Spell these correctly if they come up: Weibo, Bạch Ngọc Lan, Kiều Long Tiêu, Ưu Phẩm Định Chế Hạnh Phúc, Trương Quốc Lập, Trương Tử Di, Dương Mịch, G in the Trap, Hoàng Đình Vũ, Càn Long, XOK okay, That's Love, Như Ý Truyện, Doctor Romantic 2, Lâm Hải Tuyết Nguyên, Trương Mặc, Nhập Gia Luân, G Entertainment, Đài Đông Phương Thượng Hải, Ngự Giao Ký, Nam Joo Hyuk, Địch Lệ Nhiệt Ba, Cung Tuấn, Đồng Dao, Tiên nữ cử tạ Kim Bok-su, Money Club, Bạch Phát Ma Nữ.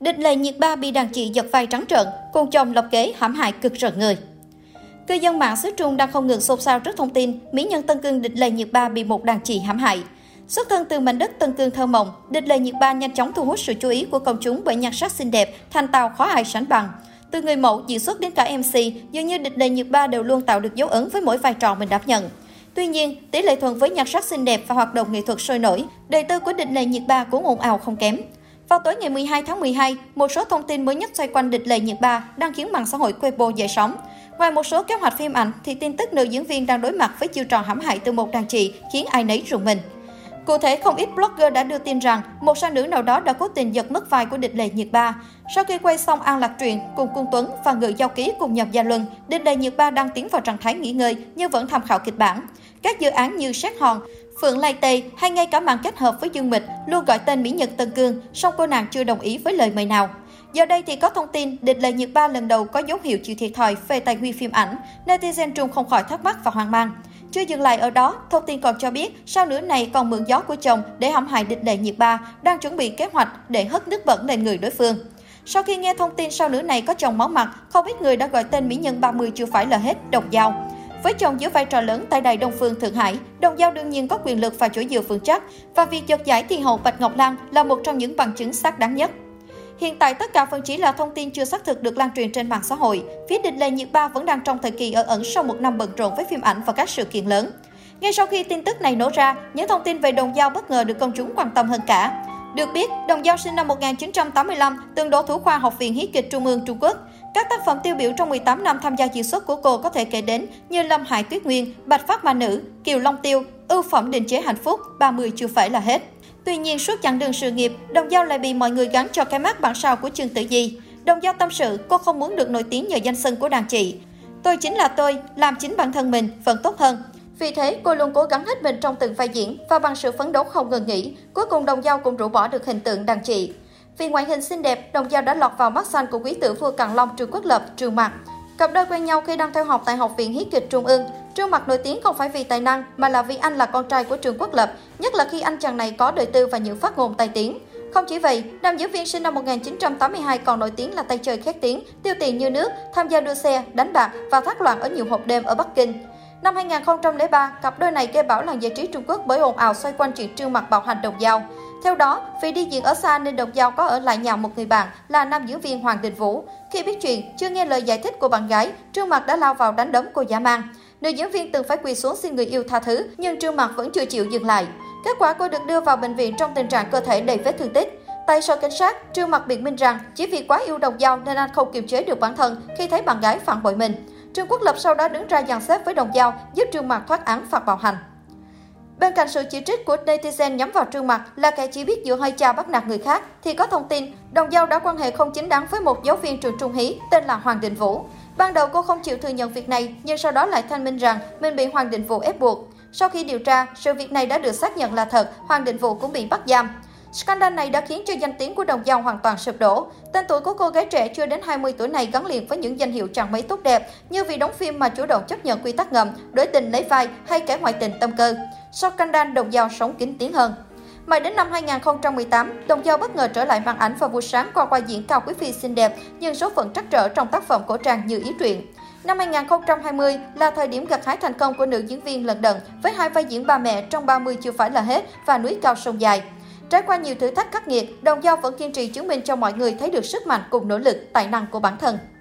Địch Lệ Nhiệt Ba bị đàn chị giật vai trắng trợn, cùng chồng lập kế hãm hại cực rợn người. Cư dân mạng xứ Trung đang không ngừng xôn xao trước thông tin mỹ nhân Tân Cương Địch Lệ Nhiệt Ba bị một đàn chị hãm hại. Xuất thân từ mảnh đất Tân Cương thơ mộng, Địch Lệ Nhiệt Ba nhanh chóng thu hút sự chú ý của công chúng bởi nhan sắc xinh đẹp, thanh tao khó ai sánh bằng. Từ người mẫu, diễn xuất đến cả MC, dường như Địch Lệ Nhiệt Ba đều luôn tạo được dấu ấn với mỗi vai trò mình đảm nhận. Tuy nhiên, tỷ lệ thuận với nhan sắc xinh đẹp và hoạt động nghệ thuật sôi nổi, đời tư của Địch Lệ Nhiệt Ba cũng ồn ào không kém. Vào tối ngày 12 tháng 12, một số thông tin mới nhất xoay quanh Địch Lệ Nhiệt Ba đang khiến mạng xã hội Weibo dậy sóng. Ngoài một số kế hoạch phim ảnh thì tin tức nữ diễn viên đang đối mặt với chiêu trò hãm hại từ một đàn chị khiến ai nấy rùng mình. Cụ thể, không ít blogger đã đưa tin rằng một sao nữ nào đó đã cố tình giật mất vai của Địch Lệ Nhiệt Ba. Sau khi quay xong An Lạc Truyện cùng Cung Tuấn và Ngự Giao Ký cùng Nhập Gia Luân, Địch Lệ Nhiệt Ba đang tiến vào trạng thái nghỉ ngơi nhưng vẫn tham khảo kịch bản. Các dự án như Sát Hòn, Phượng Lai Tây hay ngay cả màn kết hợp với Dương Mịch luôn gọi tên mỹ nhân Tân Cương, song cô nàng chưa đồng ý với lời mời nào. Giờ đây thì có thông tin Địch Lệ Nhiệt Ba lần đầu có dấu hiệu chịu thiệt thòi về tài nguyên phim ảnh, netizen Trung không khỏi thắc mắc và hoang mang. Chưa dừng lại ở đó, thông tin còn cho biết sao nữ này còn mượn gió của chồng để hãm hại Địch Lệ Nhiệt Ba, đang chuẩn bị kế hoạch để hất nước bẩn lên người đối phương. Sau khi nghe thông tin sao nữ này có chồng máu mặt, không ít người đã gọi tên mỹ nhân 30 chưa phải là hết, Đồng Dao. Với chồng giữ vai trò lớn tại Đài Đông Phương Thượng Hải, Đồng Dao đương nhiên có quyền lực và chỗ dựa vững chắc, và việc giật giải thiên hậu Bạch Ngọc Lan là một trong những bằng chứng xác đáng nhất. Hiện tại tất cả phần chỉ là thông tin chưa xác thực được lan truyền trên mạng xã hội. Phía Địch Lệ Nhiệt Ba vẫn đang trong thời kỳ ở ẩn sau một năm bận rộn với phim ảnh và các sự kiện lớn. Ngay sau khi tin tức này nổ ra, những thông tin về Đồng Dao bất ngờ được công chúng quan tâm hơn cả. Được biết, Đồng Dao sinh năm 1985, từng đỗ thủ khoa Học viện Hí kịch Trung ương Trung Quốc. Các tác phẩm tiêu biểu trong 18 năm tham gia diễn xuất của cô có thể kể đến như Lâm Hải Tuyết Nguyên, Bạch Phát Ma Nữ, Kiều Long Tiêu, Ưu Phẩm Định Chế Hạnh Phúc, 30 chưa phải là hết. Tuy nhiên, suốt chặng đường sự nghiệp, Đồng Dao lại bị mọi người gắn cho cái mác bản sao của Trương Tử Di. Đồng Dao tâm sự, cô không muốn được nổi tiếng nhờ danh xưng của đàn chị. Tôi chính là tôi, làm chính bản thân mình, vẫn tốt hơn. Vì thế, cô luôn cố gắng hết mình trong từng vai diễn và bằng sự phấn đấu không ngừng nghỉ, cuối cùng Đồng Dao cũng rũ bỏ được hình tượng đàn chị. Vì ngoại hình xinh đẹp, Đồng Dao đã lọt vào mắt xanh của quý tử vua Càn Long Trương Quốc Lập, Trương Mặc. Cặp đôi quen nhau khi đang theo học tại Học viện Hí kịch Trung ương. Trương Mặc nổi tiếng không phải vì tài năng mà là vì anh là con trai của Trương Quốc Lập, nhất là khi anh chàng này có đời tư và những phát ngôn tai tiếng. Không chỉ vậy, nam diễn viên sinh năm 1982 còn nổi tiếng là tay chơi khét tiếng, tiêu tiền như nước, tham gia đua xe, đánh bạc và thác loạn ở nhiều hộp đêm ở Bắc Kinh. Năm 2003, cặp đôi này gây bão làng giải trí Trung Quốc bởi ồn ào xoay quanh chuyện Trương Mặc bạo hành Đồng Dao. Theo đó, vì đi diễn ở xa nên Đồng Dao có ở lại nhà một người bạn là nam diễn viên Hoàng Đình Vũ. Khi biết chuyện, chưa nghe lời giải thích của bạn gái, Trương Mặc đã lao vào đánh đấm cô dã man. Nữ diễn viên từng phải quỳ xuống xin người yêu tha thứ, nhưng Trương Mặc vẫn chưa chịu dừng lại. Kết quả cô được đưa vào bệnh viện trong tình trạng cơ thể đầy vết thương tích. Tại sau cảnh sát, Trương Mặc biện minh rằng chỉ vì quá yêu Đồng Dao nên anh không kiềm chế được bản thân khi thấy bạn gái phản bội mình. Trương Quốc Lập sau đó đứng ra dàn xếp với Đồng Dao, giúp Trương Mặc thoát án phạt bạo hành. Bên cạnh sự chỉ trích của netizen nhắm vào Trương Mặc là kẻ chỉ biết dựa hơi cha bắt nạt người khác, thì có thông tin Đồng Dao đã quan hệ không chính đáng với một giáo viên trường Trung Hí tên là Hoàng Đình Vũ. Ban đầu cô không chịu thừa nhận việc này, nhưng sau đó lại thanh minh rằng mình bị Hoàng Đình Vũ ép buộc. Sau khi điều tra, sự việc này đã được xác nhận là thật, Hoàng Đình Vũ cũng bị bắt giam. Scandal này đã khiến cho danh tiếng của Đồng Dao hoàn toàn sụp đổ. Tên tuổi của cô gái trẻ chưa đến 20 tuổi này gắn liền với những danh hiệu chẳng mấy tốt đẹp như vì đóng phim mà chủ động chấp nhận quy tắc ngầm, đối tình lấy vai hay kẻ ngoại tình tâm cơ. Sau scandal, Đồng Dao sống kín tiếng hơn. Mãi đến năm 2018, Đồng Dao bất ngờ trở lại màn ảnh và buổi sáng qua vai diễn Cao Quý Phi xinh đẹp nhưng số phận trắc trở trong tác phẩm cổ trang Như Ý Truyện. Năm 2020 là thời điểm gặt hái thành công của nữ diễn viên lận đận với hai vai diễn bà mẹ trong 30 chưa phải là hết và Núi Cao Sông Dài. Trải qua nhiều thử thách khắc nghiệt, Đồng Dao vẫn kiên trì chứng minh cho mọi người thấy được sức mạnh cùng nỗ lực, tài năng của bản thân.